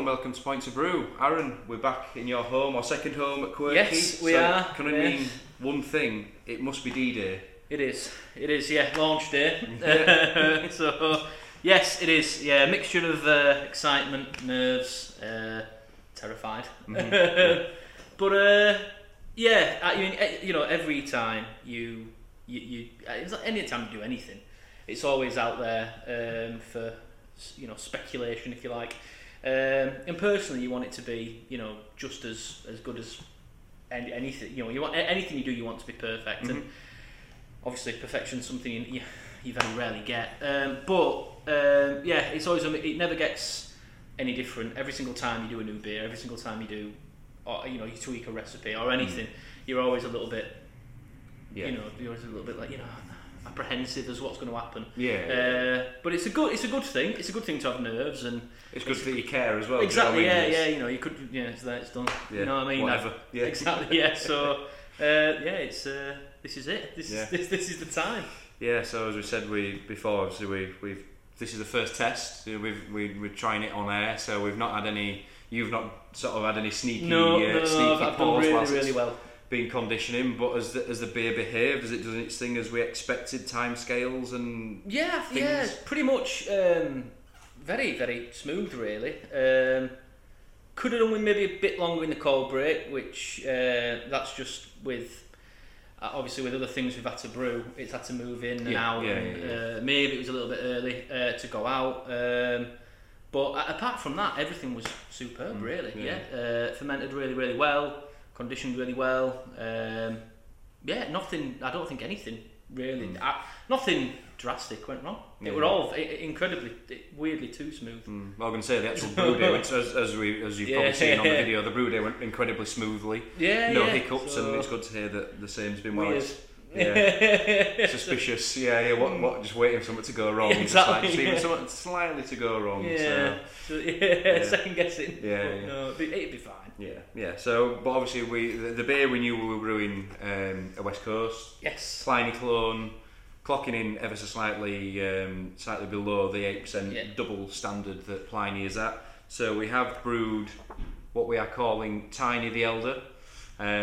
and welcome to Points of Brew. Aaron, we're back in your home, our second home at Quirky. Yes, we are. Can I mean one thing? It must be D-Day. It is, yeah, launch day. Yeah. So, yes, it is, yeah, a mixture of excitement, nerves, terrified. Mm-hmm. Yeah. But, yeah, I mean, you know, every time you it's like any time you do anything, it's always out there for, you know, speculation, if you like. And personally, you want it to be, you know, just as good as anything. You know, you want anything you do, you want to be perfect. Mm-hmm. And obviously, perfection's something you very rarely get. But yeah, it's always it never gets any different. Every single time you do a new beer, every single time you do, or, you know, you tweak a recipe or anything, you're always a little bit, yeah, you know, you're always a little bit like, you know, apprehensive as what's going to happen. Yeah. But it's a good thing. It's a good thing to have nerves, and it's good that you care as well. Exactly. You know, yeah. You know, you could. Yeah. It's there. It's done. Yeah, you know what I mean? Whatever. Yeah. Exactly. Yeah. So yeah, it's this is it. This is the time. Yeah. So as we said before, obviously we've this is the first test. We're trying it on air, so we've not had any. You've not sort of had any sneaky sneaky pause. Really, really well. Been conditioning, but as the beer behaves, it does its thing as we expected, timescales and things. Yeah, pretty much very, very smooth, really. Could have done with maybe a bit longer in the cold break, which that's just with, obviously with other things we've had to brew, it's had to move in and out. Yeah, and, maybe it was a little bit early to go out. But apart from that, everything was superb, really. Yeah. Fermented really, really well. Conditioned really well. Yeah, nothing. I don't think anything really. Nothing drastic went wrong. Yeah. It were all incredibly, weirdly too smooth. Mm. Well, I can say the actual brew day, went, as you've probably seen on the video, the brew day went incredibly smoothly. Yeah, no hiccups, so, and it's good to hear that the same's been well. Yeah, suspicious. Yeah. What? Just waiting for something to go wrong. Yeah, exactly. Just even something slightly to go wrong. Yeah. So, second guessing. Yeah. No, it'd be fine. Yeah. So, but obviously, the beer we knew we were brewing a West Coast. Yes. Pliny clone, clocking in ever so slightly below the 8% double standard that Pliny is at. So we have brewed what we are calling Tiny the Elder.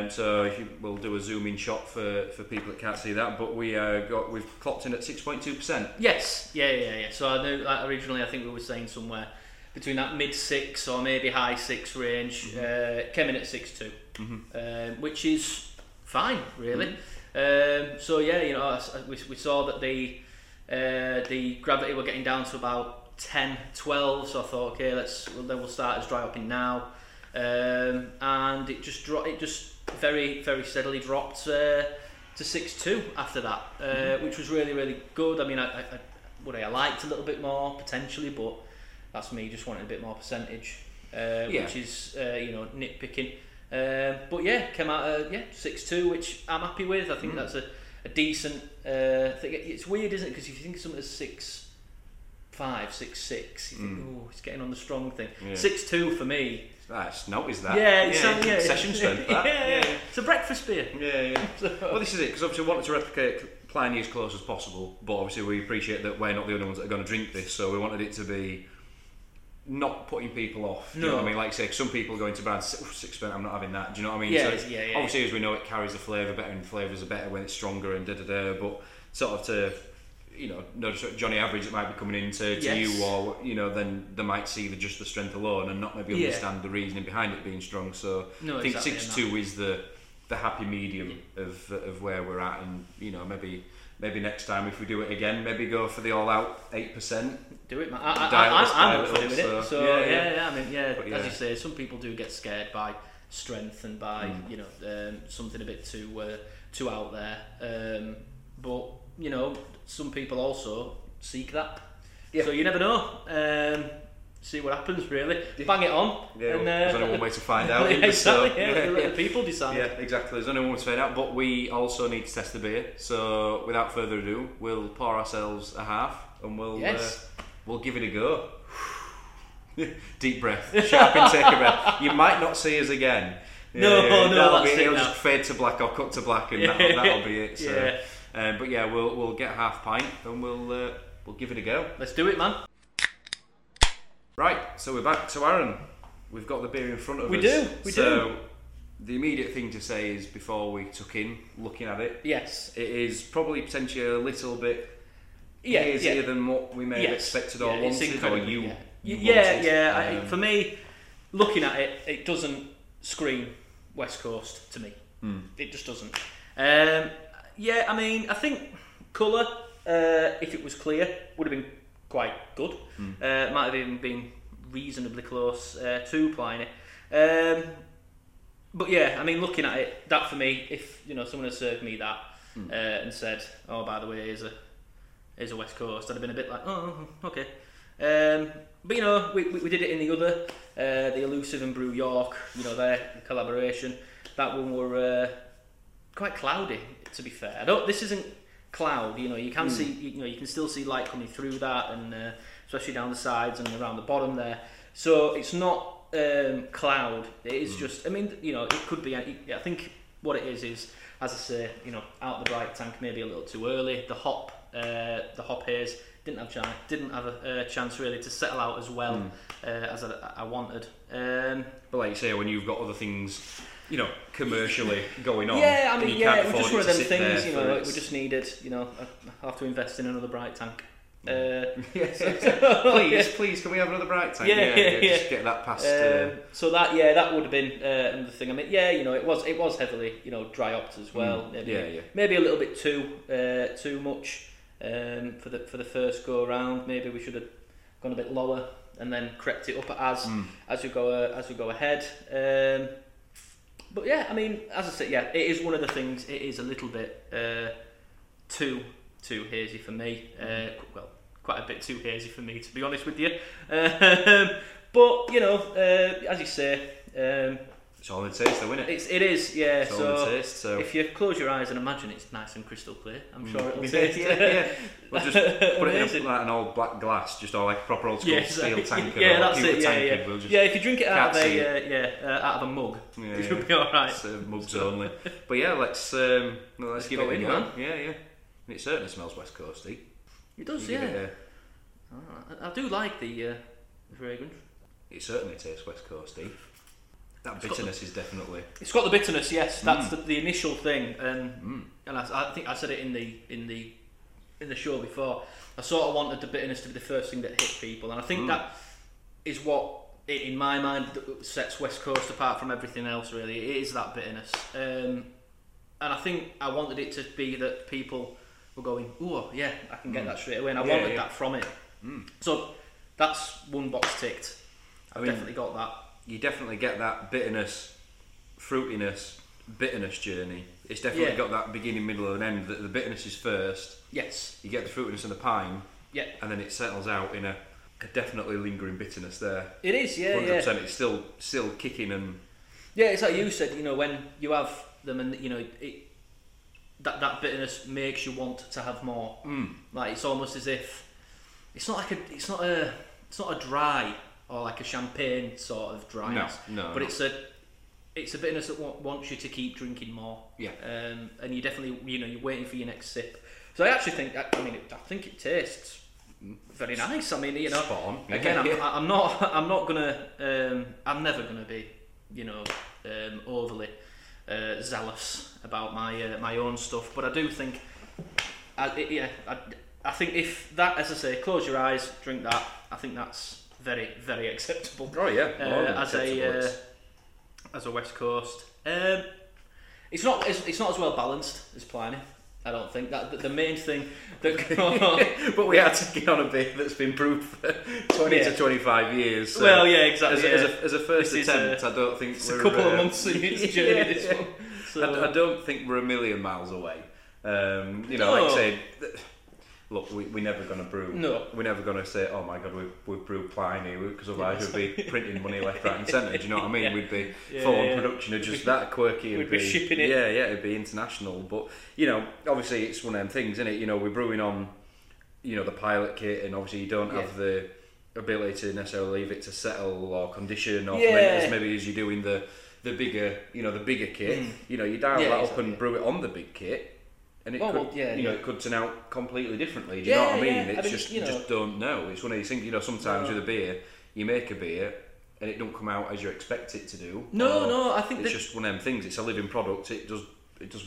So we'll do a zoom in shot for people that can't see that, but we've clocked in at 6.2%. Yes, yeah. So I know like, originally I think we were saying somewhere between that mid 6 or maybe high 6 range. Mm-hmm. Came in at 6.2, which is fine really. Mm-hmm. So yeah, you know, we saw that the gravity were getting down to about 10, 12. So I thought, okay, we'll start as dry hopping now. And it just very, very steadily dropped to 6.2 after that, which was really, really good. I mean, I liked a little bit more potentially, but that's me just wanting a bit more percentage, which is you know, nitpicking. But yeah, came out 6.2, which I'm happy with. I think that's a decent thing. It's weird, isn't it? Because if you think something as 6.5, 6.6, you think, oh, it's getting on the strong thing. Yeah. 6.2 for me. That's noticed that. Yeah. Session strength. That. Yeah. It's a breakfast beer. Yeah. Well, this is it, because obviously we wanted to replicate Pliny as close as possible, but obviously we appreciate that we're not the only ones that are going to drink this, so we wanted it to be not putting people off. Do you know what I mean? Like say, some people are going to brand 6%. I'm not having that. Do you know what I mean? Yeah. So obviously, as we know, it carries the flavour better, and flavours are better when it's stronger and But sort of to, you know, notice Johnny Average that might be coming into you, or you know, then they might see just the strength alone and not maybe understand the reasoning behind it being strong. So I think 6.2 is the happy medium of where we're at, and you know, maybe next time if we do it again, maybe go for the all out 8%. Do it, man. I'm up for doing it. So yeah. I mean, as you say, some people do get scared by strength and by you know, something a bit too out there, but you know, some people also seek that. Yeah. So you never know. See what happens, really. Yeah. Bang it on. Yeah, and, there's only one way to find out. The people decide. Yeah, exactly. There's only one way to find out. But we also need to test the beer. So without further ado, we'll pour ourselves a half, and we'll give it a go. Deep breath. Sharp intake of breath. You might not see us again. It'll just fade to black or cut to black, and that'll be it. So. Yeah. But yeah, we'll get a half pint and we'll give it a go. Let's do it, man. Right, so we're back. So Aaron, We've got the beer in front of us. We do. The immediate thing to say is, before we took in, looking at it, yes, it is probably potentially a little bit easier than what we may have expected or wanted, or you wanted. For me, looking at it, it doesn't scream West Coast to me. It just doesn't. I mean, I think colour, if it was clear, would have been quite good. Might have even been reasonably close to Pliny. But yeah, I mean, looking at it, that for me, if you know someone had served me that and said, "Oh, by the way, here's a West Coast," I'd have been a bit like, "Oh, okay." But you know, we did it in the other, the Elusive and Brew York, you know, their collaboration. That one were quite cloudy, to be fair. This isn't cloud, you know. You can see, you can still see light coming through that, and especially down the sides and around the bottom there. So it's not. Cloud. It is just. I mean, you know, it could be. I think what it is, as I say, you know, out the bright tank maybe a little too early. The hop haze didn't have a chance really to settle out as well as I wanted. But like you say, when you've got other things, you know, commercially going on. Yeah, I mean, it was just one of them things. You know, we just needed. You know, I'll have to invest in another bright tank. Please, can we have another bright time? Just get that past. So that would have been another thing. I mean, you know, it was heavily, you know, dry hopped as well. Maybe a little bit too much for the first go round. Maybe we should have gone a bit lower and then crept it up as we go ahead. But I mean, as I said, it is one of the things. It is a little bit too hazy for me. Quite a bit too hazy for me, to be honest with you. But you know, as you say, it's all in taste, though, isn't it? It is, yeah. It's all in taste, so if you close your eyes and imagine it's nice and crystal clear, I'm sure it'll taste. We'll just put it in like an old black glass, just all like a proper old school steel tanker. That's it. Yeah. We'll if you drink it out of a mug, it should be all right. It's, mugs only. But let's give it in, man. Yeah. It certainly smells West Coasty. It does, I do like the fragrance. It certainly tastes West Coasty. That bitterness is definitely. It's got the bitterness, yes. That's the initial thing, and I think I said it in the show before. I sort of wanted the bitterness to be the first thing that hit people, and I think that is what, in my mind, sets West Coast apart from everything else. Really, it is that bitterness, and I think I wanted it to be that people. We're going, oh yeah, I can get that straight away, and I wanted that from it. So that's one box ticked. I mean, definitely got that. You definitely get that bitterness, fruitiness, bitterness journey. It's definitely got that beginning, middle and end. The bitterness is first. Yes. You get the fruitiness and the pine. Yeah. And then it settles out in a definitely lingering bitterness there. It is, 100%. It's still kicking and... Yeah, it's like you said, you know, when you have them and, you know, that bitterness makes you want to have more. Like it's almost as if it's not a dry or like a champagne sort of dryness. No. But it's a bitterness that wants you to keep drinking more. Yeah. And you definitely you're waiting for your next sip. So I actually think I think it tastes very nice. I mean, you know, spot on. Again, I'm never gonna be overly. Zealous about my own stuff, but I do think, I think if that, as I say, close your eyes, drink that. I think that's very, very acceptable. Oh yeah, as a West Coast, it's not as well balanced as Pliny. I don't think that the main thing that but we had to get on a beer that's been brewed for 20 to 25 years. So exactly. As a first attempt, I don't think it's a couple of months in its journey. This one, so. I don't think we're a million miles away. Like I say, look, we're never going to brew. No, we're never going to say, oh my god, we've brewed Pliny, because otherwise we'd be printing money left, right, and centre. Do you know what I mean? We'd be full on production of just that Quirky. We'd be shipping it. It'd be international. But you know, obviously, it's one of them things, isn't it? You know, we're brewing on, the pilot kit, and obviously, you don't have the ability to necessarily leave it to settle or condition or ferment as maybe as you do in the bigger, the bigger kit. You know, you dial that up and brew it on the big kit. And it it could turn out completely differently. Do you know what I mean? It's just you just don't know. It's one of these things. Sometimes with a beer, you make a beer and it don't come out as you expect it to do. No, I think it's just one of them things. It's a living product. It does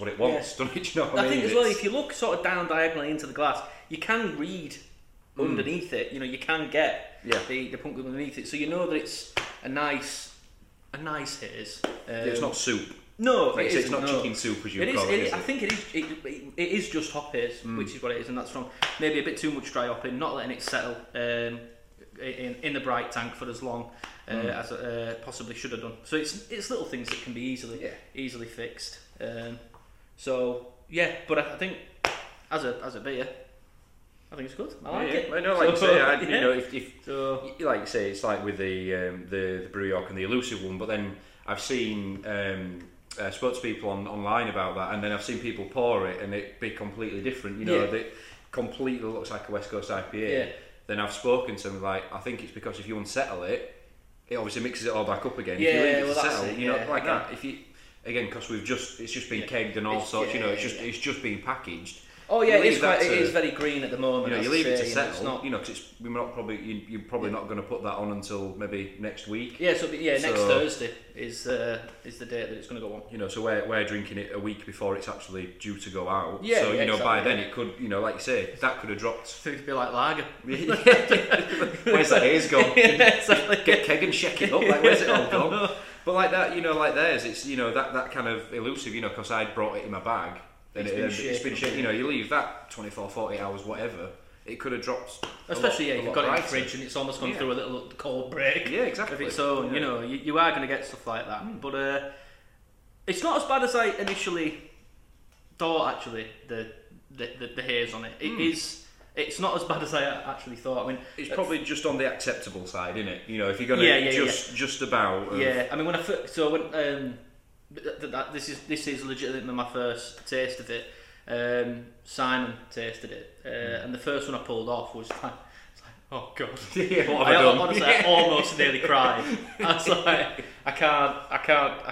what it wants, doesn't it? Do you know what I mean? I think as well, if you look sort of down diagonally into the glass, you can read underneath it. You know, you can get the punk underneath it, so you know that it's a nice haze. It's not soup. No, right, it's not chicken soup as you would call it. I think it is. It is just hop haze, which is what it is, and that's from maybe a bit too much dry hopping, not letting it settle in the bright tank for as long as it possibly should have done. So it's little things that can be easily fixed. But I think as a beer, I think it's good. I like it. I know, like so, you say, you know, if like you say, it's like with the Brew York and the Elusive one, but then I've seen. I spoke to people online about that, and then I've seen people pour it and it be completely different, you know, that completely looks like a West Coast IPA. Then I've spoken to them, like, I think it's because if you unsettle it, it obviously mixes it all back up again. Because it's just been kegged and all sorts, you know, it's just being packaged. Oh yeah, it is very green at the moment. You know, you leave it to settle, you know, because you're probably not going to put that on until maybe next week. Yeah, so next Thursday is the date that it's going to go on. You know, so we're drinking it a week before it's actually due to go out. Yeah, so you know, by then it could, you know, like you say, that could have dropped. It'd be like lager. Where's that haze gone? Get keg and shake it up. Like, where's it all gone? But like that, you know, like theirs, it's, you know, that kind of Elusive, you know, because I'd brought it in my bag. It's been shaken. You know, you leave that 24, 48 hours, whatever, it could have dropped. Especially, you've got it in the fridge and it's almost gone through a little cold break. Yeah, exactly. Of its own, you know, you are going to get stuff like that. But it's not as bad as I initially thought, actually, the haze on it. It's not as bad as I actually thought. I mean, it's probably just on the acceptable side, isn't it? You know, if you're going to just about. I mean, this is legitimately my first taste of it. Simon tasted it, and the first one I pulled off was like, oh god, what have I done? Honestly, I almost nearly cried. I was like, I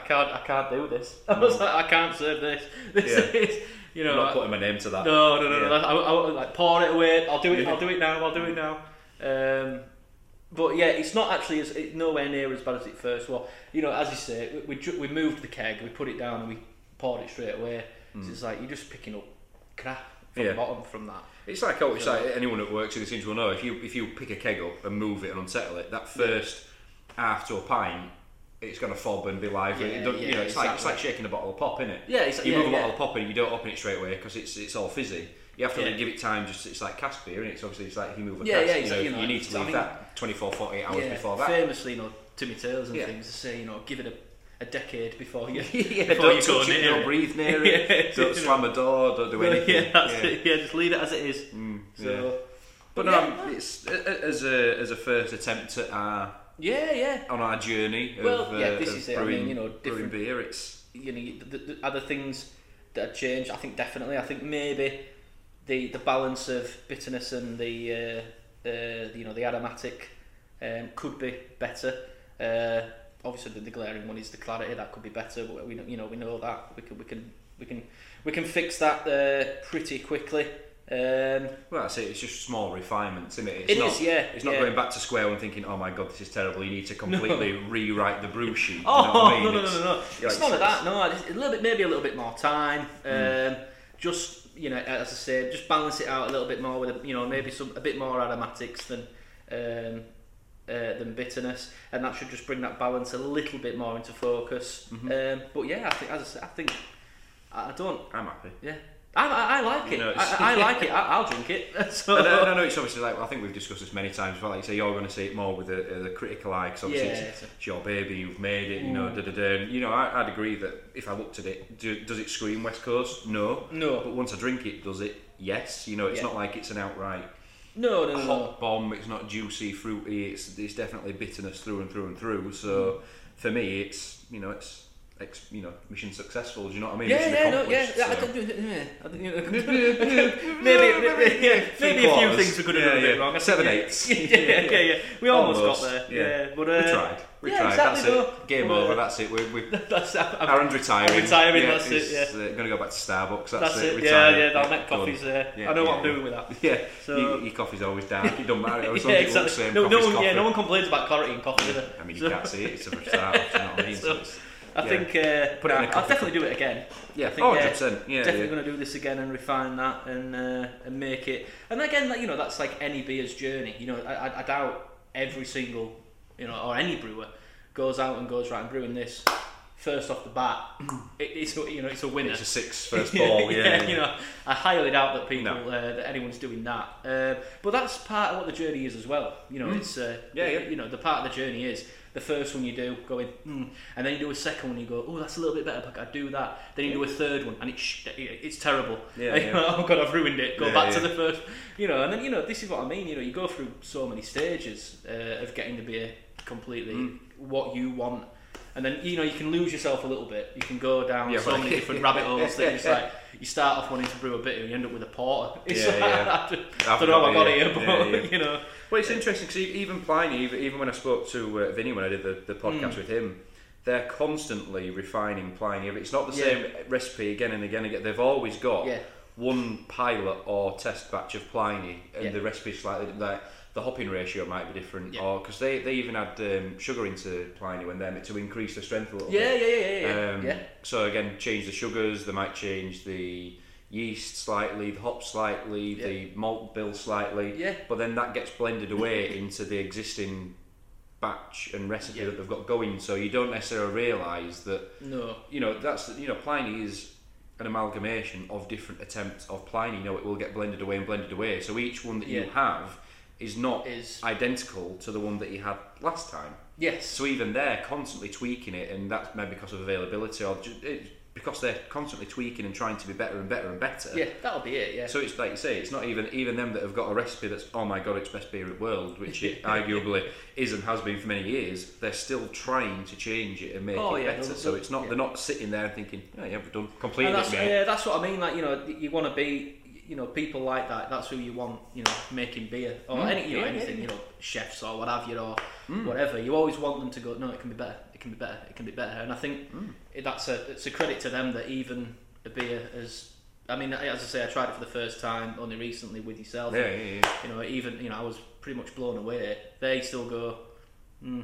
can't do this. I was like, I can't serve this. This is, you know, I'm not putting my name to that. No. I like pour it away. I'll do it now. But yeah, it's not actually nowhere near as bad as it first was. You know, as you say, we moved the keg, we put it down, and we poured it straight away. So it's like you're just picking up crap from the bottom from that. It's like anyone that works in this industry will know. If you pick a keg up and move it and unsettle it, that first half to a pint, it's going to fob and be lively. It's like shaking a bottle of pop, isn't it? Yeah, you move a bottle of pop and you don't open it straight away because it's all fizzy. You have to give it time. Just it's like cask beer, isn't it? So obviously it's like if you move a cask, you need to leave that 24, 48 hours before that. Famously, you know, Timmy Taylors and things say, you know, give it a decade before you. Don't breathe near it. Don't slam a door. Don't do anything. Just leave it as it is. It's as a first attempt at our on our journey. This is it. I mean, you know, different beer. It's, you know, the other things that have changed. I think definitely. I think maybe. The balance of bitterness and the aromatic could be better. Obviously, the glaring one is the clarity. That could be better, but we know that we can fix that pretty quickly. Well, that's it. It's just small refinements, isn't it? It's not going back to square one thinking, oh my god, this is terrible. You need to completely rewrite the brew sheet. No. It's none of that. No, just maybe a little bit more time. You know, as I say, just balance it out a little bit more with, you know, maybe a bit more aromatics than bitterness, and that should just bring that balance a little bit more into focus. I'm happy. Yeah, I like it. I like it. I'll drink it. No. It's obviously like I think we've discussed this many times. But like you say, you're going to see it more with the critical eye because obviously it's your baby. You've made it. You know, You know, I'd agree that if I looked at it, does it scream West Coast? No. But once I drink it, does it? Yes. You know, it's not like it's an outright hot bomb. It's not juicy, fruity. It's definitely bitterness through and through and through. So for me, it's you know, mission successful. Do you know what I mean? Maybe a few things we could have done a bit wrong. 7/8. We almost got there. Yeah, but we tried. We tried. That's it. Game over. That's it. Aaron's retiring. I'm retiring. Yeah, that's it. Yeah. Going to go back to Starbucks. That's it. Yeah. Our neck coffee's there. I know what I'm doing with that. Yeah. So your coffee's always dark. It doesn't matter. It always looks the same. No one complains about clarity in coffee. I mean, you can't see it. It's a start. You know what I mean? I think I'll definitely do it again. Yeah, 100%. Definitely going to do this again and refine that and make it. And again, you know, that's like any beer's journey. You know, I doubt every single, you know, or any brewer goes out and goes, right, I'm brewing this first off the bat. It's a winner. It's a six first ball. You know, I highly doubt that that anyone's doing that. But that's part of what the journey is as well. You know, it's you know, the part of the journey is. The first one you do, going, and then you do a second one, you go, oh, that's a little bit better, but I do that. Then you do a third one, and it's terrible. Oh God, I've ruined it. Go back to the first, you know. And then, you know, this is what I mean. You know, you go through so many stages of getting the beer completely what you want, and then, you know, you can lose yourself a little bit. You can go down many different rabbit holes that it's like. You start off wanting to brew a bitter, you end up with a porter. I don't know how I got here, but you know. Well, it's interesting because even Pliny, even when I spoke to Vinny when I did the podcast with him, they're constantly refining Pliny. It's not the same recipe again and again and again. They've always got one pilot or test batch of Pliny, and the recipe slightly like the hopping ratio might be different, or because they even had sugar into Pliny when they meant to increase the strength a little bit. So again, change the sugars. They might change the yeast slightly, the hop slightly, the malt bill slightly. Yeah. But then that gets blended away into the existing batch and recipe that they've got going. So you don't necessarily realise that. No. You know, Pliny is an amalgamation of different attempts of Pliny. You know, it will get blended away and blended away. So each one that you have is not identical to the one that you had last time. Yes. So even they're constantly tweaking it, and that's maybe because of availability, or because they're constantly tweaking and trying to be better and better and better. Yeah, that'll be it. Yeah. So it's like you say, it's not even them that have got a recipe that's, oh my God, it's best beer in the world, which it arguably is and has been for many years. They're still trying to change it and make it better. So it's not they're not sitting there and thinking, oh yeah, we've done completely. Yeah, that's what I mean. Like, you know, you want to be. You know, people like that. That's who you want. You know, making beer or anything. You know, chefs or what have you, or whatever. You always want them to go, no, it can be better. It can be better. It can be better. And I think it's a credit to them that even a beer as. I mean, as I say, I tried it for the first time only recently with yourself. Yeah. You know, I was pretty much blown away. They still go. We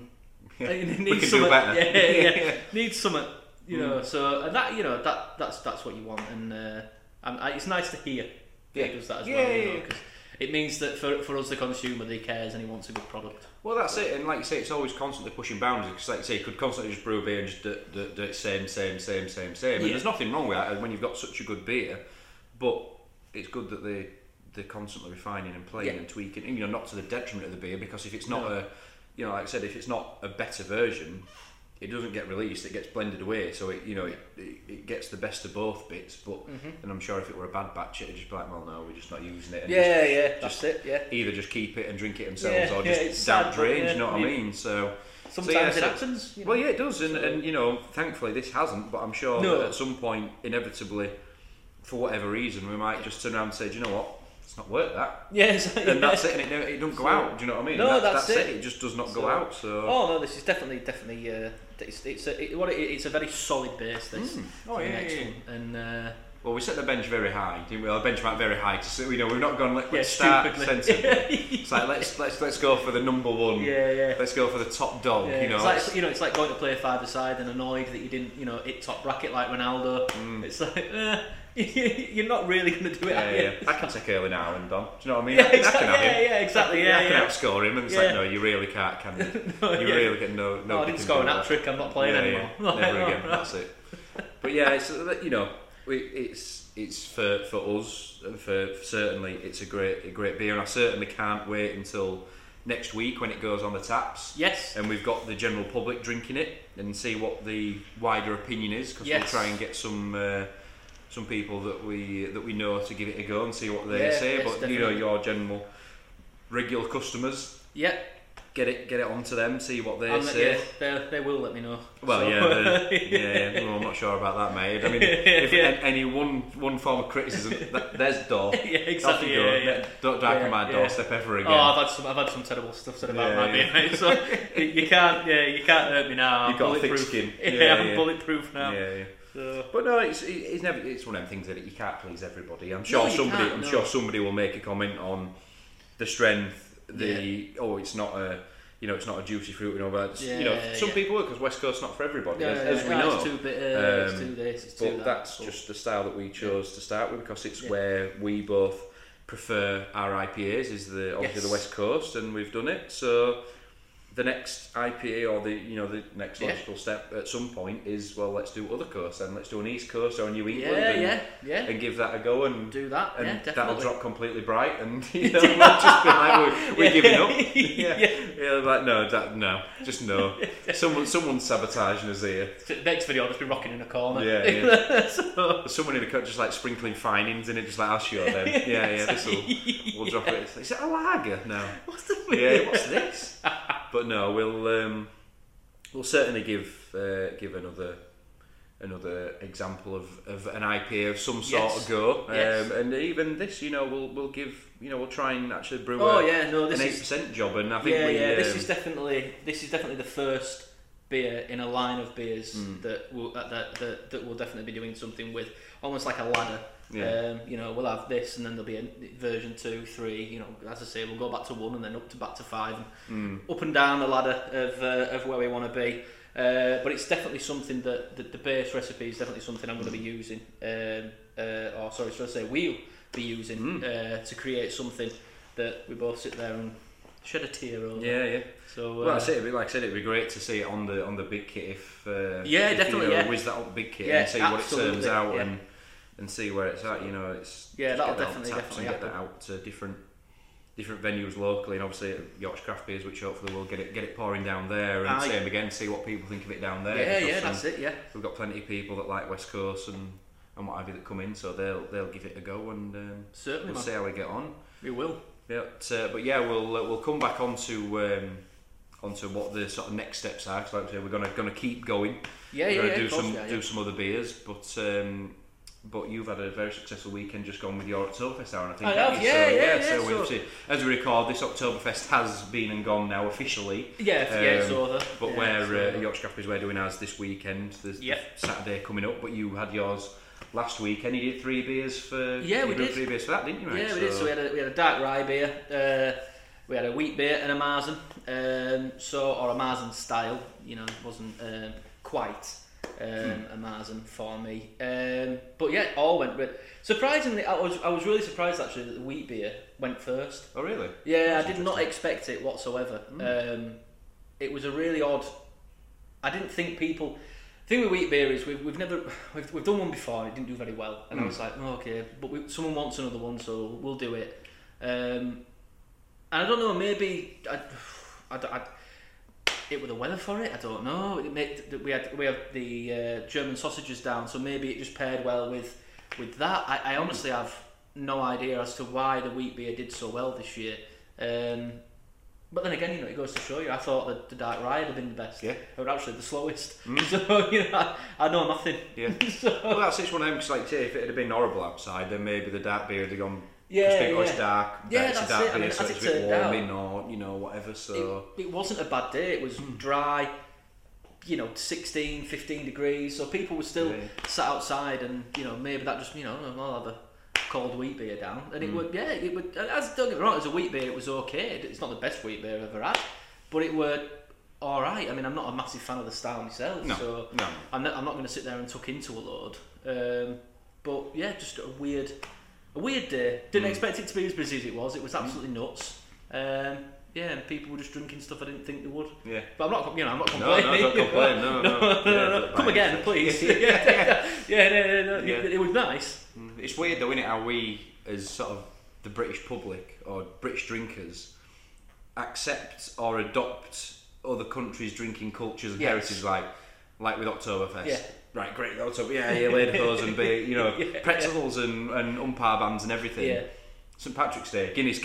can do better. Need something. You know, so and that, you know, that's what you want, and it's nice to hear. Yeah, does that as well. You know, 'cause it means that for us, the consumer, they cares and he wants a good product. Well, that's it. And like you say, it's always constantly pushing boundaries. Because like you say, you could constantly just brew a beer and just do it same. And there's nothing wrong with that when you've got such a good beer. But it's good that they're constantly refining and playing and tweaking. You know, not to the detriment of the beer, because if it's not like I said, if it's not a better version, it doesn't get released. It gets blended away, so it gets the best of both bits. But and I'm sure if it were a bad batch, it'd just be like, well, no, we're just not using it. And that's it. Yeah, either just keep it and drink it themselves, or just down drain. You know what I mean? So sometimes it happens. You know? Well, yeah, it does, and you know, thankfully this hasn't. But I'm sure that at some point, inevitably, for whatever reason, we might just turn around and say, do you know what? It's not worth that. And that's it, and it doesn't go out. Do you know what I mean? No, that's it. It just does not go out. So. Oh no, this is definitely. It's a very solid base. This. And we set the bench very high, didn't we? Our benchmark very high. So we've not gone. Let's start sensibly. It's like let's go for the number one. Yeah. Let's go for the top dog. Yeah. You know, it's like going to play 5-a-side and annoyed that you didn't hit top bracket like Ronaldo. It's like. You're not really going to do it. I can take early now and Don. Do you know what I mean? I can outscore him, and it's like, no, you really can't. Can you? Really can. No. I didn't score an hat-trick. I'm not playing anymore. Never again. That's it. But it's it's for us, and for certainly it's a great beer, and I certainly can't wait until next week when it goes on the taps. Yes. And we've got the general public drinking it and see what the wider opinion is, because we'll try and get some people that we know to give it a go and see what they say, but definitely. You know, your general regular customers. Yep. get it onto them, see what they say. Yeah, they will let me know. Well, so. yeah. Well, I'm not sure about that, mate. I mean, if any one form of criticism, there's door. Yeah, exactly. Yeah. Don't darken my doorstep ever again. Oh, I've had some terrible stuff said about my beer, mate. So you can't hurt me now. You've got a thick skin. I'm bulletproof now. Yeah. So. But no, it's never. It's one of them things that you can't please everybody. I'm sure somebody will make a comment on the strength. It's not a it's not a juicy fruit and all that. Some people work because West Coast's not for everybody, we know. It's too bitter. It's too this. It's too that. That's just the style that we chose to start with because it's where we both prefer our IPAs. Is the West Coast, and we've done it. So. The next IPA or the next logical step at some point is, well, let's do other coasts and let's do an East Coast or a New England and give that a go and do that and that'll drop completely bright and we'll just be like we're giving up. No. Someone's sabotaging us here. Next video I'll just be rocking in a corner. Yeah. So. Someone in a cut just like sprinkling finings in it, just like I'll show them. We'll drop it. Is it a lager? No. What's the weird? Yeah. What's this? But no, we'll certainly give another example of an IPA of some sort a go. And even this, we'll give we'll try and actually brew an 8% job. And I think this is definitely the first beer in a line of beers that we'll definitely be doing something with, almost like a ladder. Yeah. We'll have this, and then there'll be a version 2, 3. As I say, we'll go back to 1, and then back to 5, and up and down the ladder of where we want to be. But it's definitely something that the base recipe is definitely something I'm going to be using, we'll be using to create something that we both sit there and shed a tear over. Yeah. So it'd be great to see it on the big kit if definitely whiz that up big kit and see what it turns out and see where it's at. It's that'll definitely get that out to different venues locally, and obviously at Yorkshire Craft Beers, which hopefully will get it pouring down there, and same again, see what people think of it down there. That's it. We've got plenty of people that like West Coast and what have you that come in, so they'll give it a go, and certainly we'll see how we get on. We will. We'll come back onto what the sort of next steps are. Because like I say, we're gonna keep going. Do some other beers, but you've had a very successful weekend just gone with your Oktoberfest hour, and I think So obviously, as we record, this Oktoberfest has been and gone now officially. It's over. But Yorkshire Craft Beers, we're doing ours this weekend. There's Saturday coming up, but you had yours last weekend. You did 3 beers for three beers for that, didn't you, mate? Yeah, we did. So we had a dark rye beer. We had a wheat beer and a Marzen, or a Marzen style. It wasn't quite a Marzen for me. But it all went good. Surprisingly, I was really surprised actually that the wheat beer went first. Oh really? Yeah, I did not expect it whatsoever. It was a really odd. I didn't think people. The thing with wheat beer is we've done one before and it didn't do very well, and I was like, oh, okay, but someone wants another one, so we'll do it. And I don't know, maybe it was the weather for it. I don't know. We had the German sausages down, so maybe it just paired well with that. I honestly have no idea as to why the wheat beer did so well this year. But then again, it goes to show you. I thought that the dark rye would have been the best. Yeah, or actually the slowest. So I know nothing. Yeah. Well, that's each one of them. Because like, say, if it had been horrible outside, then maybe the dark beer would have gone. It's dark. It's a dark beer, I mean, so it's a bit warming or whatever. So it wasn't a bad day. It was dry. 16, 15 degrees. So people were still sat outside, and maybe that just I'll have a cold wheat beer down, and it would. As don't get me wrong, as a wheat beer, it was okay. It's not the best wheat beer I've ever had, but it were all right. I mean, I'm not a massive fan of the style myself, so I'm not going to sit there and tuck into a load. But just a weird day. Didn't expect it to be as busy as it was. It was absolutely nuts. And people were just drinking stuff I didn't think they would. Yeah. But I'm not complaining. No. Come again, please. It was nice. It's weird though, isn't it, how we, as sort of the British public or British drinkers, accept or adopt other countries' drinking cultures and heritage, like with Oktoberfest. Yeah. Right, great. Lederhosen and beer, pretzels and umpire bands and everything. Yeah. St Patrick's Day, Guinness,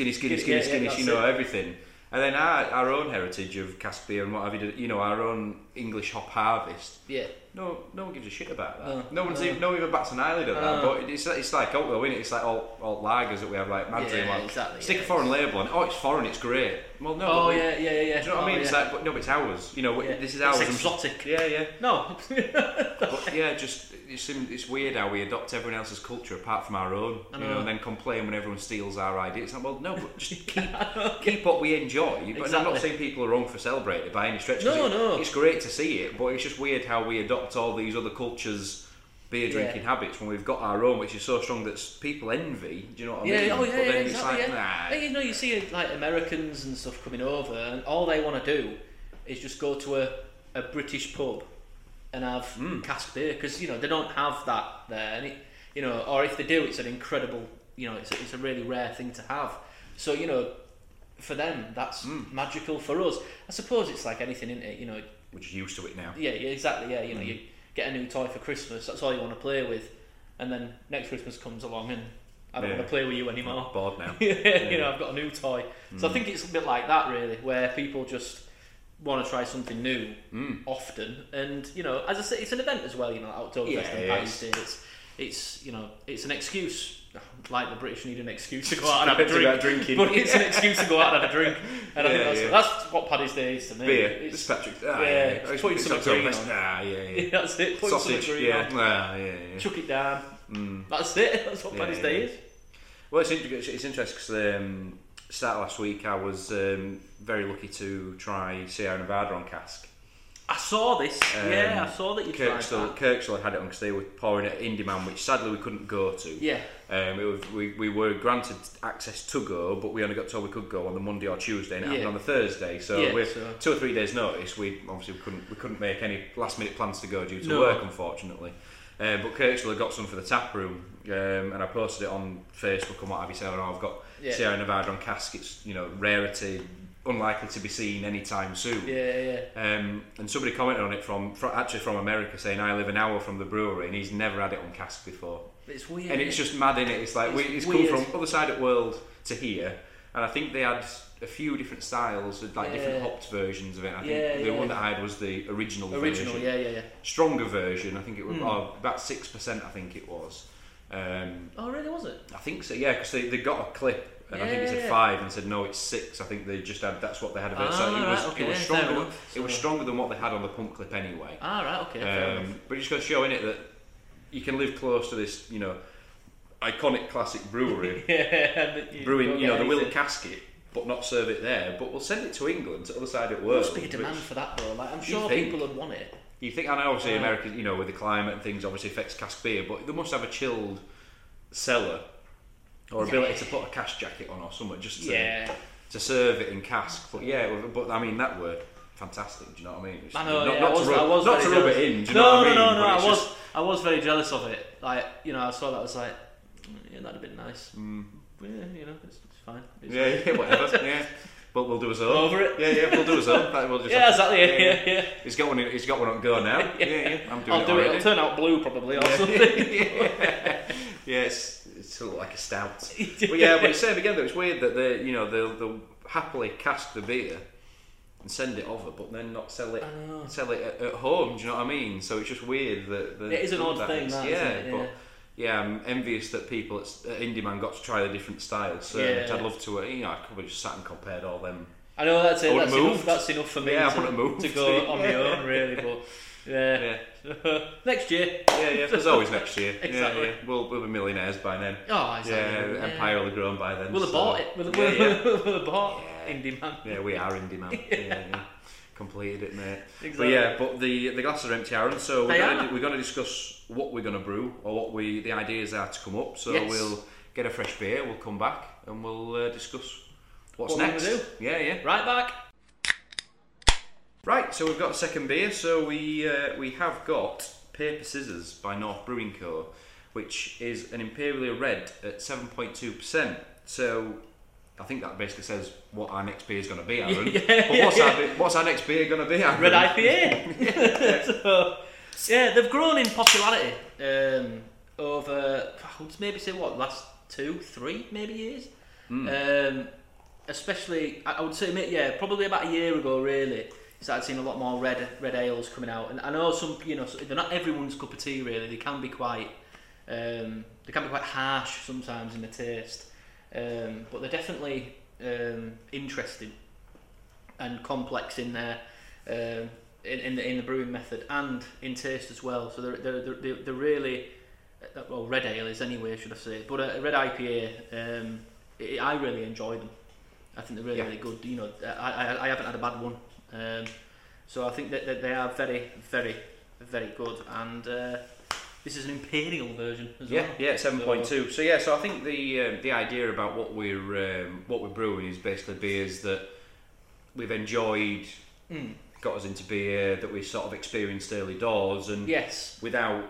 everything. And then our own heritage of cask beer and what have you, our own English hop harvest. Yeah. No one gives a shit about that. No one even bats an eyelid at that. But it's like out there, isn't it? It's like all lagers that we have, like Madsen. Yeah, like, exactly. Stick a foreign label on it. Oh, it's foreign. It's great. Well, no. Oh yeah. Do you know what I mean? Yeah. It's like, but no, but it's ours. This is ours. It's exotic. Yeah. No. But yeah, just it's weird how we adopt everyone else's culture apart from our own. And then complain when everyone steals our idea. It's like, well, no, but just keep what we enjoy. But exactly. I'm not saying people are wrong for celebrating it by any stretch. No. It's great to see it, but it's just weird how we adopt all these other cultures' beer drinking habits when we've got our own, which is so strong that people envy. Do you know what I mean? Nah. You know, you see like Americans and stuff coming over, and all they want to do is just go to a British pub and have cask beer, because they don't have that there, and or if they do, it's an incredible, it's a really rare thing to have. So for them, that's magical. For us, I suppose it's like anything, isn't it? We're just used to it now. Yeah, exactly. Yeah, you get a new toy for Christmas. That's all you want to play with, and then next Christmas comes along, and I don't want to play with you anymore. I'm bored now. I've got a new toy. So I think it's a bit like that, really, where people just want to try something new often, and as I say, it's an event as well. Outdoor fest and it's an excuse. Like the British need an excuse to go out and have a drink. But it's an excuse to go out and have a drink. And that's what Paddy's Day is to me. Beer. It's Patrick's. It's putting some green on. That's it. Putting some green on. Chuck it down. That's it. That's what Paddy's Day is. Well, it's interesting because start last week I was very lucky to try Sierra Nevada on cask. I saw this. I saw that you tried that. Kirkstall had it on because they were pouring at Indy Man, which sadly we couldn't go to. Yeah. We were granted access to go, but we only got told we could go on the Monday or Tuesday, and it happened on the Thursday. So with 2 or 3 days' notice, we obviously couldn't make any last-minute plans to go due to work, unfortunately. But Kirkstall had got some for the tap room, and I posted it on Facebook and what have you, saying, "Oh, I've got Sierra Nevada on cask. It's rarity." Unlikely to be seen anytime soon. And somebody commented on it from America, saying I live an hour from the brewery and he's never had it on cask before. It's weird. And it's just mad, isn't it? It's like it's come from other side of the world to here, and I think they had a few different styles, like different hopped versions of it. I think the one that I had was the original version. Stronger version. I think it was about 6%. I think it was. Really? Was it? I think so. Yeah, because they got a clip. And I think it said 5 and said no, it's 6. I think they just had that's what they had of it. So it was stronger. It was stronger than what they had on the pump clip anyway. But it's going to show in it that you can live close to this, iconic classic brewery, brewing, the Willet casket, but not serve it there. But we'll send it to England, to the other side of the world. Must be a demand for that, though. Like I'm sure people would want it. You think? And obviously, America, with the climate and things, obviously affects cask beer, but they must have a chilled cellar. Or ability to put a cask jacket on or something, just to serve it in cask. But I mean that were fantastic. Do you know what I mean? Not to rub it in. Do you know what I mean? No. I was very jealous of it. Like I saw that. I was like, that'd have been nice. It's fine. Whatever. But we'll do us all over it. We'll do us all. We'll just exactly. He's got one on go now. I'm doing. I'll do it. It'll turn out blue probably or something. It's sort of like a stout. But it's same again though. It's weird that they, they'll happily cask the beer and send it over, but then not sell it at home. Do you know what I mean? So it's just weird that it is an odd thing. Isn't it? I'm envious that people at Indy Man got to try the different styles. So I'd love to. I probably just sat and compared all them. I know that's it. That's enough for me. To go on my own really, but. Next year. There's always next year. Exactly. We'll be millionaires by then. Oh, exactly. Empire will have grown by then. We'll have bought it. We'll have bought Indy Man. We are Indy Man. Completed it, mate. Exactly. But the glasses are empty, Aaron. So we're going to discuss what we're going to brew or what the ideas are to come up. So we'll get a fresh beer. We'll come back and we'll discuss what next. We're gonna do. Right back. Right, so we've got a second beer. So we have got Paper Scissors by North Brewing Co., which is an Imperial Red at 7.2%. So I think that basically says what our next beer is going to be, Aaron. What's our next beer going to be, Aaron? Red IPA. They've grown in popularity over, I would maybe say last 2-3 years. especially, I would say, yeah, probably about a year ago, really, started seeing a lot more red ales coming out. And I know some, you know, they're not everyone's cup of tea, really. They can be quite, harsh sometimes in the taste, but they're definitely interesting and complex in their in the brewing method and in taste as well. So they're really, well, red ale is anyway, should I say? But a red IPA, I really enjoy them. I think they're really, really good. You know, I haven't had a bad one. So I think that they are very, very, very good, and this is an imperial version as well. Yeah, 7.2. So yeah, so I think the idea about what we're brewing is basically beers that we've enjoyed, got us into beer, that we sort of experienced early doors, and without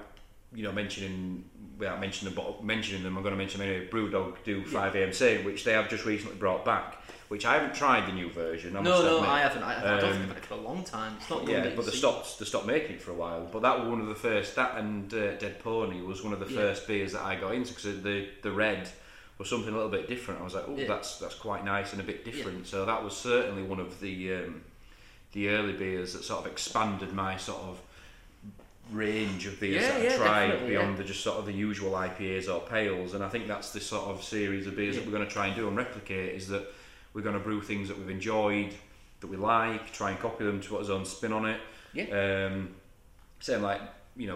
mentioning them, I'm going to mention them anyway. BrewDog do 5 AM Saint, which they have just recently brought back, which I haven't tried the new version. I haven't. I don't think I've had it for a long time. It's not. Yeah, but they stopped making it for a while. But that was one of the first. That and Dead Pony was one of the first beers that I got into, because the red was something a little bit different. I was like, oh, that's quite nice and a bit different. Yeah. So that was certainly one of the early beers that sort of expanded my sort of range of beers that I tried beyond the just sort of the usual IPAs or pales. And I think that's the sort of series of beers that we're going to try and do and replicate, is that we're going to brew things that we've enjoyed, that we like, try and copy them to put our own spin on it. Yeah. Same like,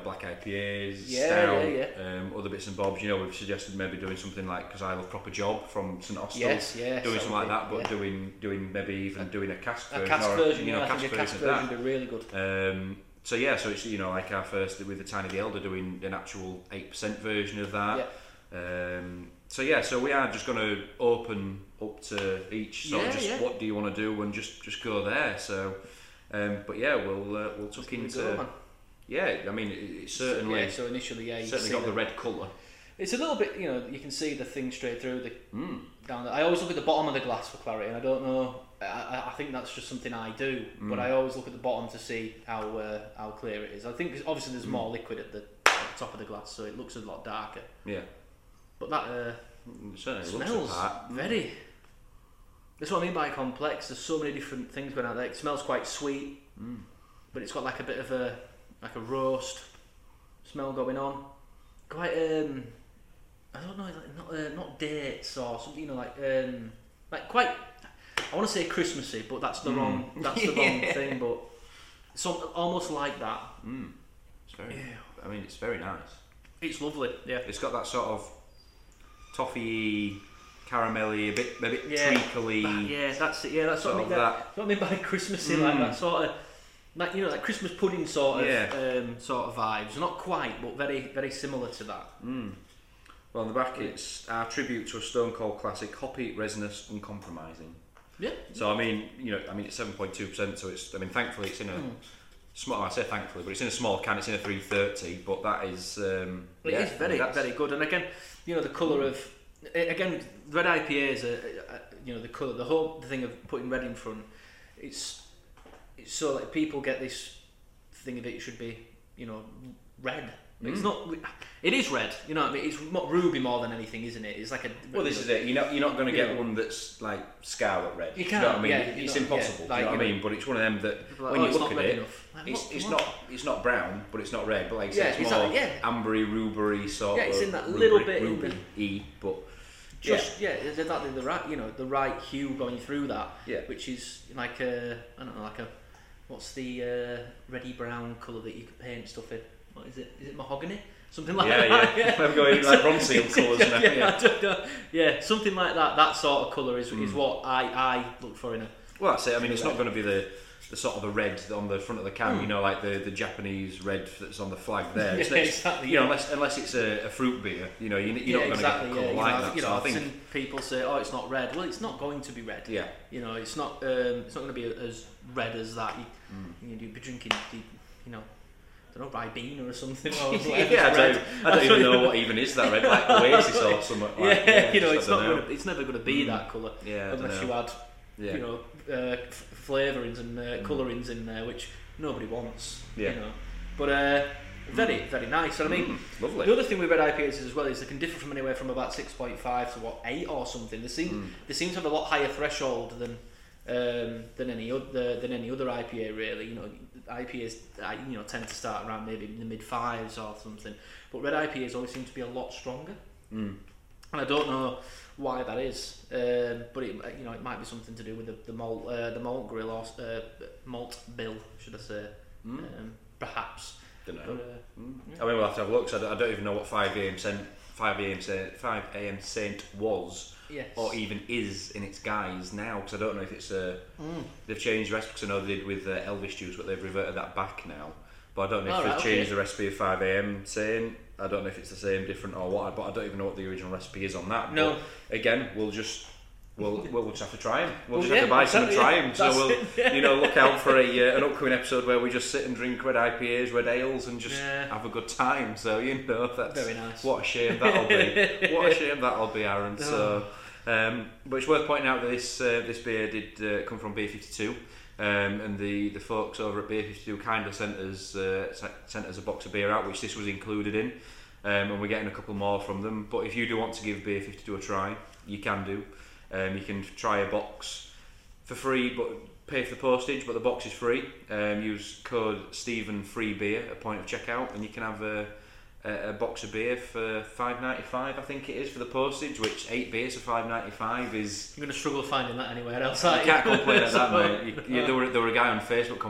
black IPAs, stout, other bits and bobs. We've suggested maybe doing something like, because I love Proper Job from St Austell, doing something like that, but doing maybe even doing a cask version. A cask version would be really good. So yeah, so it's like our first with the Tiny the Elder, doing an actual 8% version of that. Yeah. So we are just going to open up to each sort of what do you want to do, and just go there. So, but yeah, we'll tuck into it's certainly So initially, you certainly got the red colour. It's a little bit, you can see the thing straight through down there. I always look at the bottom of the glass for clarity, and I don't know. I think that's just something I do, but I always look at the bottom to see how clear it is. I think obviously there's more liquid at the top of the glass, so it looks a lot darker. Yeah, but that smells very. That's what I mean by complex. There's so many different things going out there. It smells quite sweet, but it's got like a bit of a roast smell going on. Quite I don't know, not dates or something, like quite. I want to say Christmassy, but that's the wrong. That's the wrong thing. But so almost like that. It's very. Yeah. I mean, it's very nice. It's lovely. Yeah. It's got that sort of toffee, caramelly, a bit treacly. That's it. Yeah, that's sort what I mean. That's what I mean by Christmassy, like that sort of, like like Christmas pudding sort of sort of vibes. Not quite, but very, very similar to that. Well, on the back, it's our tribute to a Stone Cold classic: hoppy, resinous, uncompromising. Yeah. So I mean, it's 7.2%. So it's, thankfully it's in a small. I say thankfully, but it's in a small can. It's in a 330. But that is. It is very, very good. And again, the colour of, red IPAs. The colour, the whole thing of putting red in front. It's so like people get this thing of it should be, red. It's not. It is red. You know what I mean? It's not ruby more than anything, isn't it? It's like a. Well, this is it. You're not going to get one that's like scarlet red. You can't. You know what I mean? It's impossible. Yeah, you know what I mean? But it's one of them that when you look at it, it's not brown, but it's not red. But like I said, it's more ambery, rubery sort of. Yeah, it's in that little bit ruby-y, but just it's exactly the right hue going through that. Yeah, which is like a what's the reddy brown colour that you could paint stuff in. What is it? Is it mahogany? Something like that. Yeah, we're going like bronze seal colours now. I don't know. Yeah, something like that. That sort of colour is what I look for in a. Well, that's it. I mean, it's not going to be the sort of the red on the front of the can. Like the Japanese red that's on the flag there. Yeah, exactly. Unless it's a fruit beer. You're not going to get a colour like that. So I think people say, "Oh, it's not red." Well, it's not going to be red. Yeah. It's not. It's not going to be as red as that. You'd be drinking. I don't know, Ribena or something. Or I don't even know what even is that red, like Oasis or something. It's never going to be that colour unless you add, flavourings and colourings in there, which nobody wants. Yeah. But Very, very nice. And I mean, lovely. The other thing with red IPAs is as well is they can differ from anywhere from about 6.5 to what 8 or something. They seem to have a lot higher threshold than any other IPA really. You know, IPAs tend to start around maybe in the mid 5s or something, but red IPAs always seem to be a lot stronger. And I don't know why that is, but it might be something to do with the malt bill, should I say? Perhaps. Don't know. But, I mean, we'll have to have a look. So I don't even know what 5 AM Saint was, yes, or even is in its guise now. Because I don't know if it's they've changed the recipe. Because I know they did with Elvis Juice, but they've reverted that back now. But I don't know if they've changed the recipe of 5 AM Saint. I don't know if it's the same, different, or what. But I don't even know what the original recipe is on that. No. But again, we'll just have to try them. We'll just have to buy some and try them. So we'll look out for an upcoming episode where we just sit and drink red IPAs, red ales, and just have a good time. So that's very nice. What a shame that'll be. What a shame that'll be, Aaron. Oh. So, but it's worth pointing out that this beer did come from Beer 52. And the folks over at Beer 52 kind of sent us a box of beer out, which this was included in, and we're getting a couple more from them. But if you do want to give Beer 52 a try, you can do. You can try a box for free, but pay for the postage. But the box is free. Use code StephenFreeBeer at point of checkout, and you can have a box of beer for $5.95, I think it is, for the postage, which 8 beers for $5.95 is... You're going to struggle finding that anywhere else, aren't you? You can't complain at that, mate. There were a guy on Facebook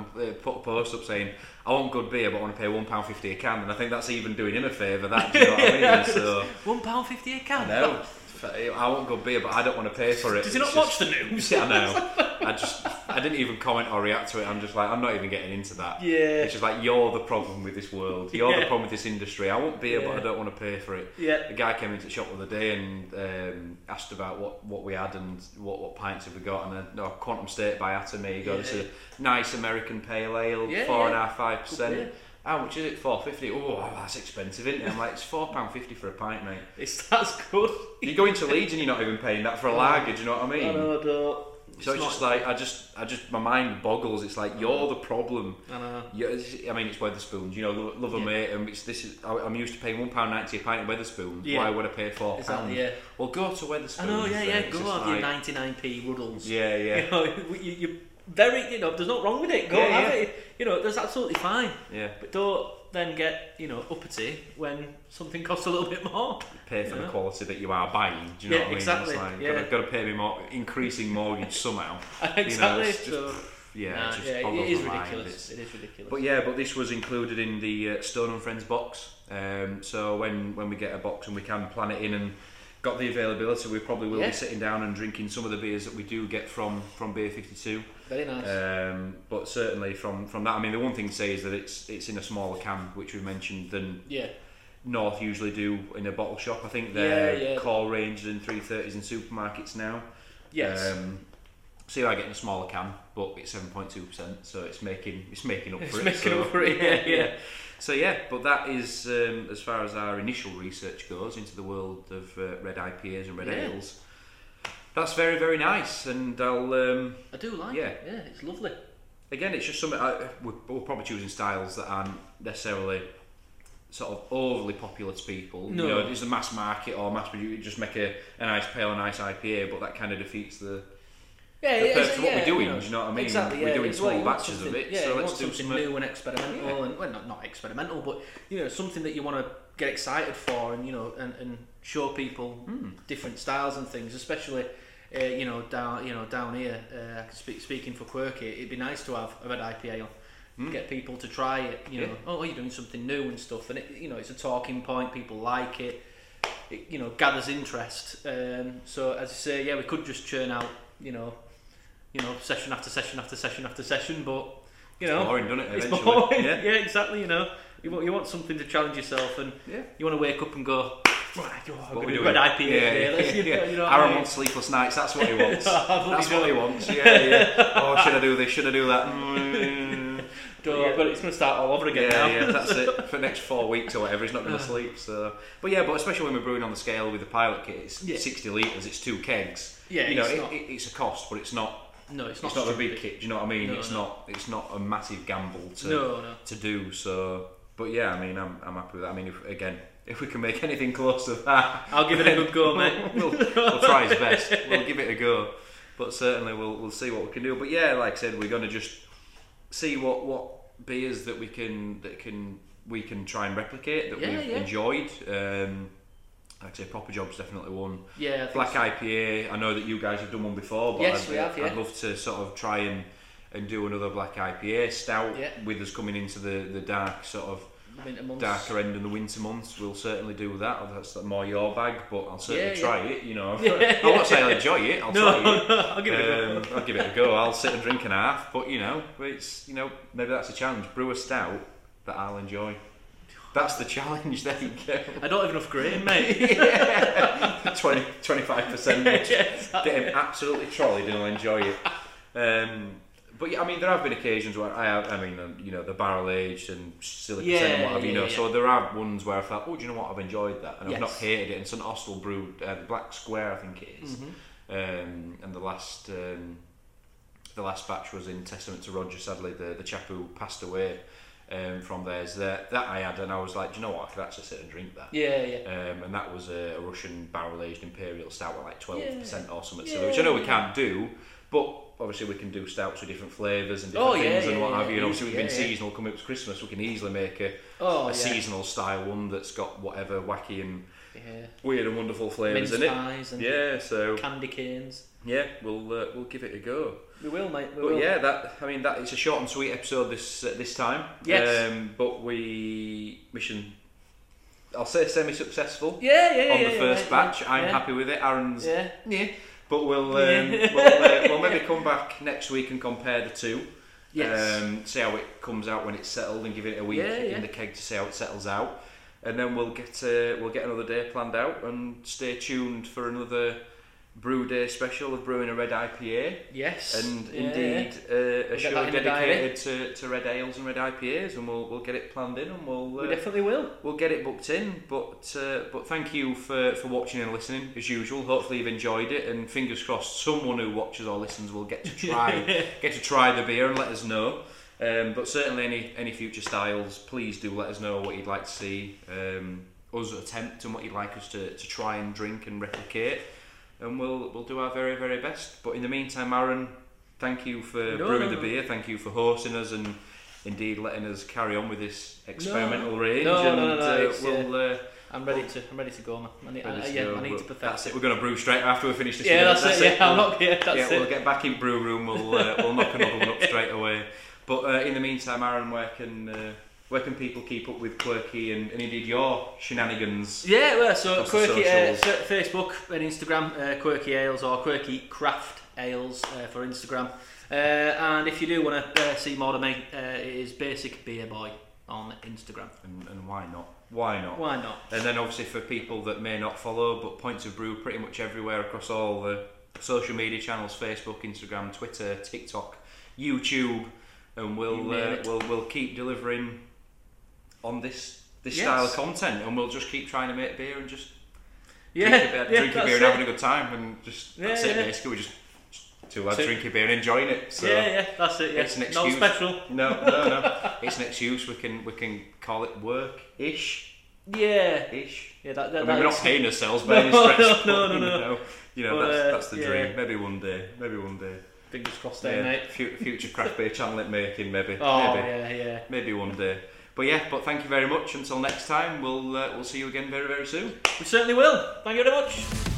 put a post up saying, I want good beer, but I want to pay £1.50 a can, and I think that's even doing him a favour, that, do you know what I mean? Yeah, so, £1.50 a can? I know. I want good beer, but I don't want to pay for it. Does he not watch the news? I know. I didn't even comment or react to it. I'm just like, I'm not even getting into that. Yeah. It's just like, you're the problem with this world. You're the problem with this industry. I want beer, but I don't want to pay for it. Yeah. A guy came into the shop the other day and asked about what we had and what pints have we got, and Quantum State by Atomy. This is a nice American pale ale, 4.5%. Yeah. How much is it? $4.50. Oh, that's expensive, isn't it? I'm like, it's £4.50 for a pint, mate. That's good. You go into Leeds and you're not even paying that for a lager. Do you know what I mean? I know, I don't. So it's just like I just my mind boggles. It's like, you're the problem. I know. I mean, it's Wetherspoons. Love them, mate. And I'm used to paying £1.90 a pint at Wetherspoons. Yeah. Why would I pay £4? Exactly. Yeah. Well, go to Wetherspoons. I know. Yeah, yeah. Go on your 99p Ruddles. Yeah, yeah. You very, there's nothing wrong with it. Go and have it. That's absolutely fine. Yeah. But don't then get, uppity when something costs a little bit more. Pay for the quality that you are buying. Do you know what I mean? Exactly. Like, gotta pay me more, increasing mortgage somehow. Exactly. It is ridiculous. It is ridiculous. But this was included in the Stone and Friends box. So when we get a box and we can plan it in and got the availability, we probably will be sitting down and drinking some of the beers that we do get from Beer 52. Very nice. But certainly from that, I mean, the one thing to say is that it's in a smaller can, which we mentioned, than North usually do in a bottle shop. I think they're core ranges in 330s in supermarkets now. Yes. So you are getting a smaller can, but it's 7.2%, so it's making up for it. Yeah. So but that is as far as our initial research goes into the world of red IPAs and red ales. That's very, very nice, and I do like it. Yeah, it's lovely. Again, it's just something we're probably choosing styles that aren't necessarily sort of overly popular to people. No. It's the mass market or mass produce. Just make a nice pale, a nice IPA, but that kind of defeats the purpose of what we're doing. Do you know what I mean? Exactly, we're doing small batches of it, so let's do something new and experimental, and not experimental, but something that you want to get excited for, and and show people different styles and things, especially. Down here, speaking for Quirky, it'd be nice to have a red IPA on. Get people to try it. Oh, you're doing something new and stuff, and it's a talking point. People like it. It gathers interest. So as you say, we could just churn out session after session after session after session, but it's boring, doesn't it? Eventually. It's boring. Yeah. Exactly. You want something to challenge yourself, and you want to wake up and go, right, I'm going to do red IPA today. Aaron wants sleepless nights, that's what he wants. That's what he wants, Oh, should I do this, should I do that? But it's going to start all over again now. Yeah, that's it. For the next 4 weeks or whatever, he's not going to sleep. So, but especially when we're brewing on the scale with the pilot kit, it's 60 litres, it's 2 kegs. Yeah, it's a cost, but it's not... No, it's not a big kit, do you know what I mean? It's not a massive gamble to do, so... But yeah, I mean, I'm happy with that. I mean, if, again, if we can make anything close to that, I'll give it a good go, mate. We'll try his best. We'll give it a go, but certainly we'll see what we can do. But yeah, like I said, we're gonna just see what beers that we can try and replicate that we've enjoyed. I'd say Proper Job's definitely one. Yeah, Black IPA. I know that you guys have done one before, but I'd love to sort of try and do another Black IPA stout with us coming into the dark sort of darker end of the winter months. We'll certainly do that. That's more your bag, but I'll certainly try it. You know, I won't say I'll enjoy it. I'll give it a go. I'll give it a go. I'll sit and drink an half, but you know, it's maybe that's a challenge. Brew a stout that I'll enjoy. That's the challenge, there you go. I don't have enough grain, mate. 25%. Get him absolutely trolleyed and I'll enjoy it. But yeah, I mean, there have been occasions where the barrel aged and silly percent and what have you. So there are ones where I thought, oh, do you know what? I've enjoyed that and I've not hated it. And St Austell brewed Black Square, I think it is. And the last batch was in testament to Roger. Sadly, the chap who passed away from theirs that I had, and I was like, do you know what? I could actually sit and drink that. And that was a Russian barrel aged imperial stout at like 12% or something, which I know we can't do, but. Obviously, we can do stouts with different flavours and different things and what have you. And obviously, we've been seasonal coming up to Christmas. We can easily make a seasonal style one that's got whatever wacky and weird and wonderful flavours in it. Mince pies and candy canes. Yeah, we'll give it a go. We will, mate. But it's a short and sweet episode this time. Yes. But mission. I'll say semi-successful. On the first batch, I'm happy with it. Aaron's. But we'll maybe come back next week and compare the two. Yes. See how it comes out when it's settled, and give it a week in the keg to see how it settles out, and then we'll get another day planned out. And stay tuned for another Brew Day special of brewing a red IPA. Yes. And indeed a show dedicated to red ales and red IPAs, and we'll get it planned in, and we definitely will. We'll get it booked in. But thank you for watching and listening as usual. Hopefully you've enjoyed it, and fingers crossed someone who watches or listens will get to try the beer and let us know. But certainly any future styles, please do let us know what you'd like to see us attempt and what you'd like us to try and drink and replicate. And we'll do our very, very best. But in the meantime, Aaron, thank you for brewing the beer. Thank you for hosting us and indeed letting us carry on with this experimental range. I'm ready to go, man. I need to perfect. That's it. We're going to brew straight after we finish this. That's it. We'll get back in brew room. We'll knock another one up straight away. But in the meantime, Aaron, where can people keep up with Quirky and indeed your shenanigans? So Quirky, Facebook and Instagram, Quirky Ales or Quirky Craft Ales for Instagram. And if you do want to see more of me, it is Basic Beer Boy on Instagram. And why not? Why not? And then obviously for people that may not follow, but Points of Brew pretty much everywhere across all the social media channels: Facebook, Instagram, Twitter, TikTok, YouTube, and we'll keep delivering on this style of content, and we'll just keep trying to make beer and just drinking beer and having a good time, and that's it basically. We're just two lads drinking beer and enjoying it. So that's it. It's an excuse. Not special. No. It's an excuse. We can call it work-ish. Ish. We're not paying ourselves by any stretch. No. That's the dream. Maybe one day. Fingers crossed, mate. Future craft beer channel making, maybe. Maybe one day. But thank you very much. Until next time, we'll see you again very, very soon. We certainly will. Thank you very much.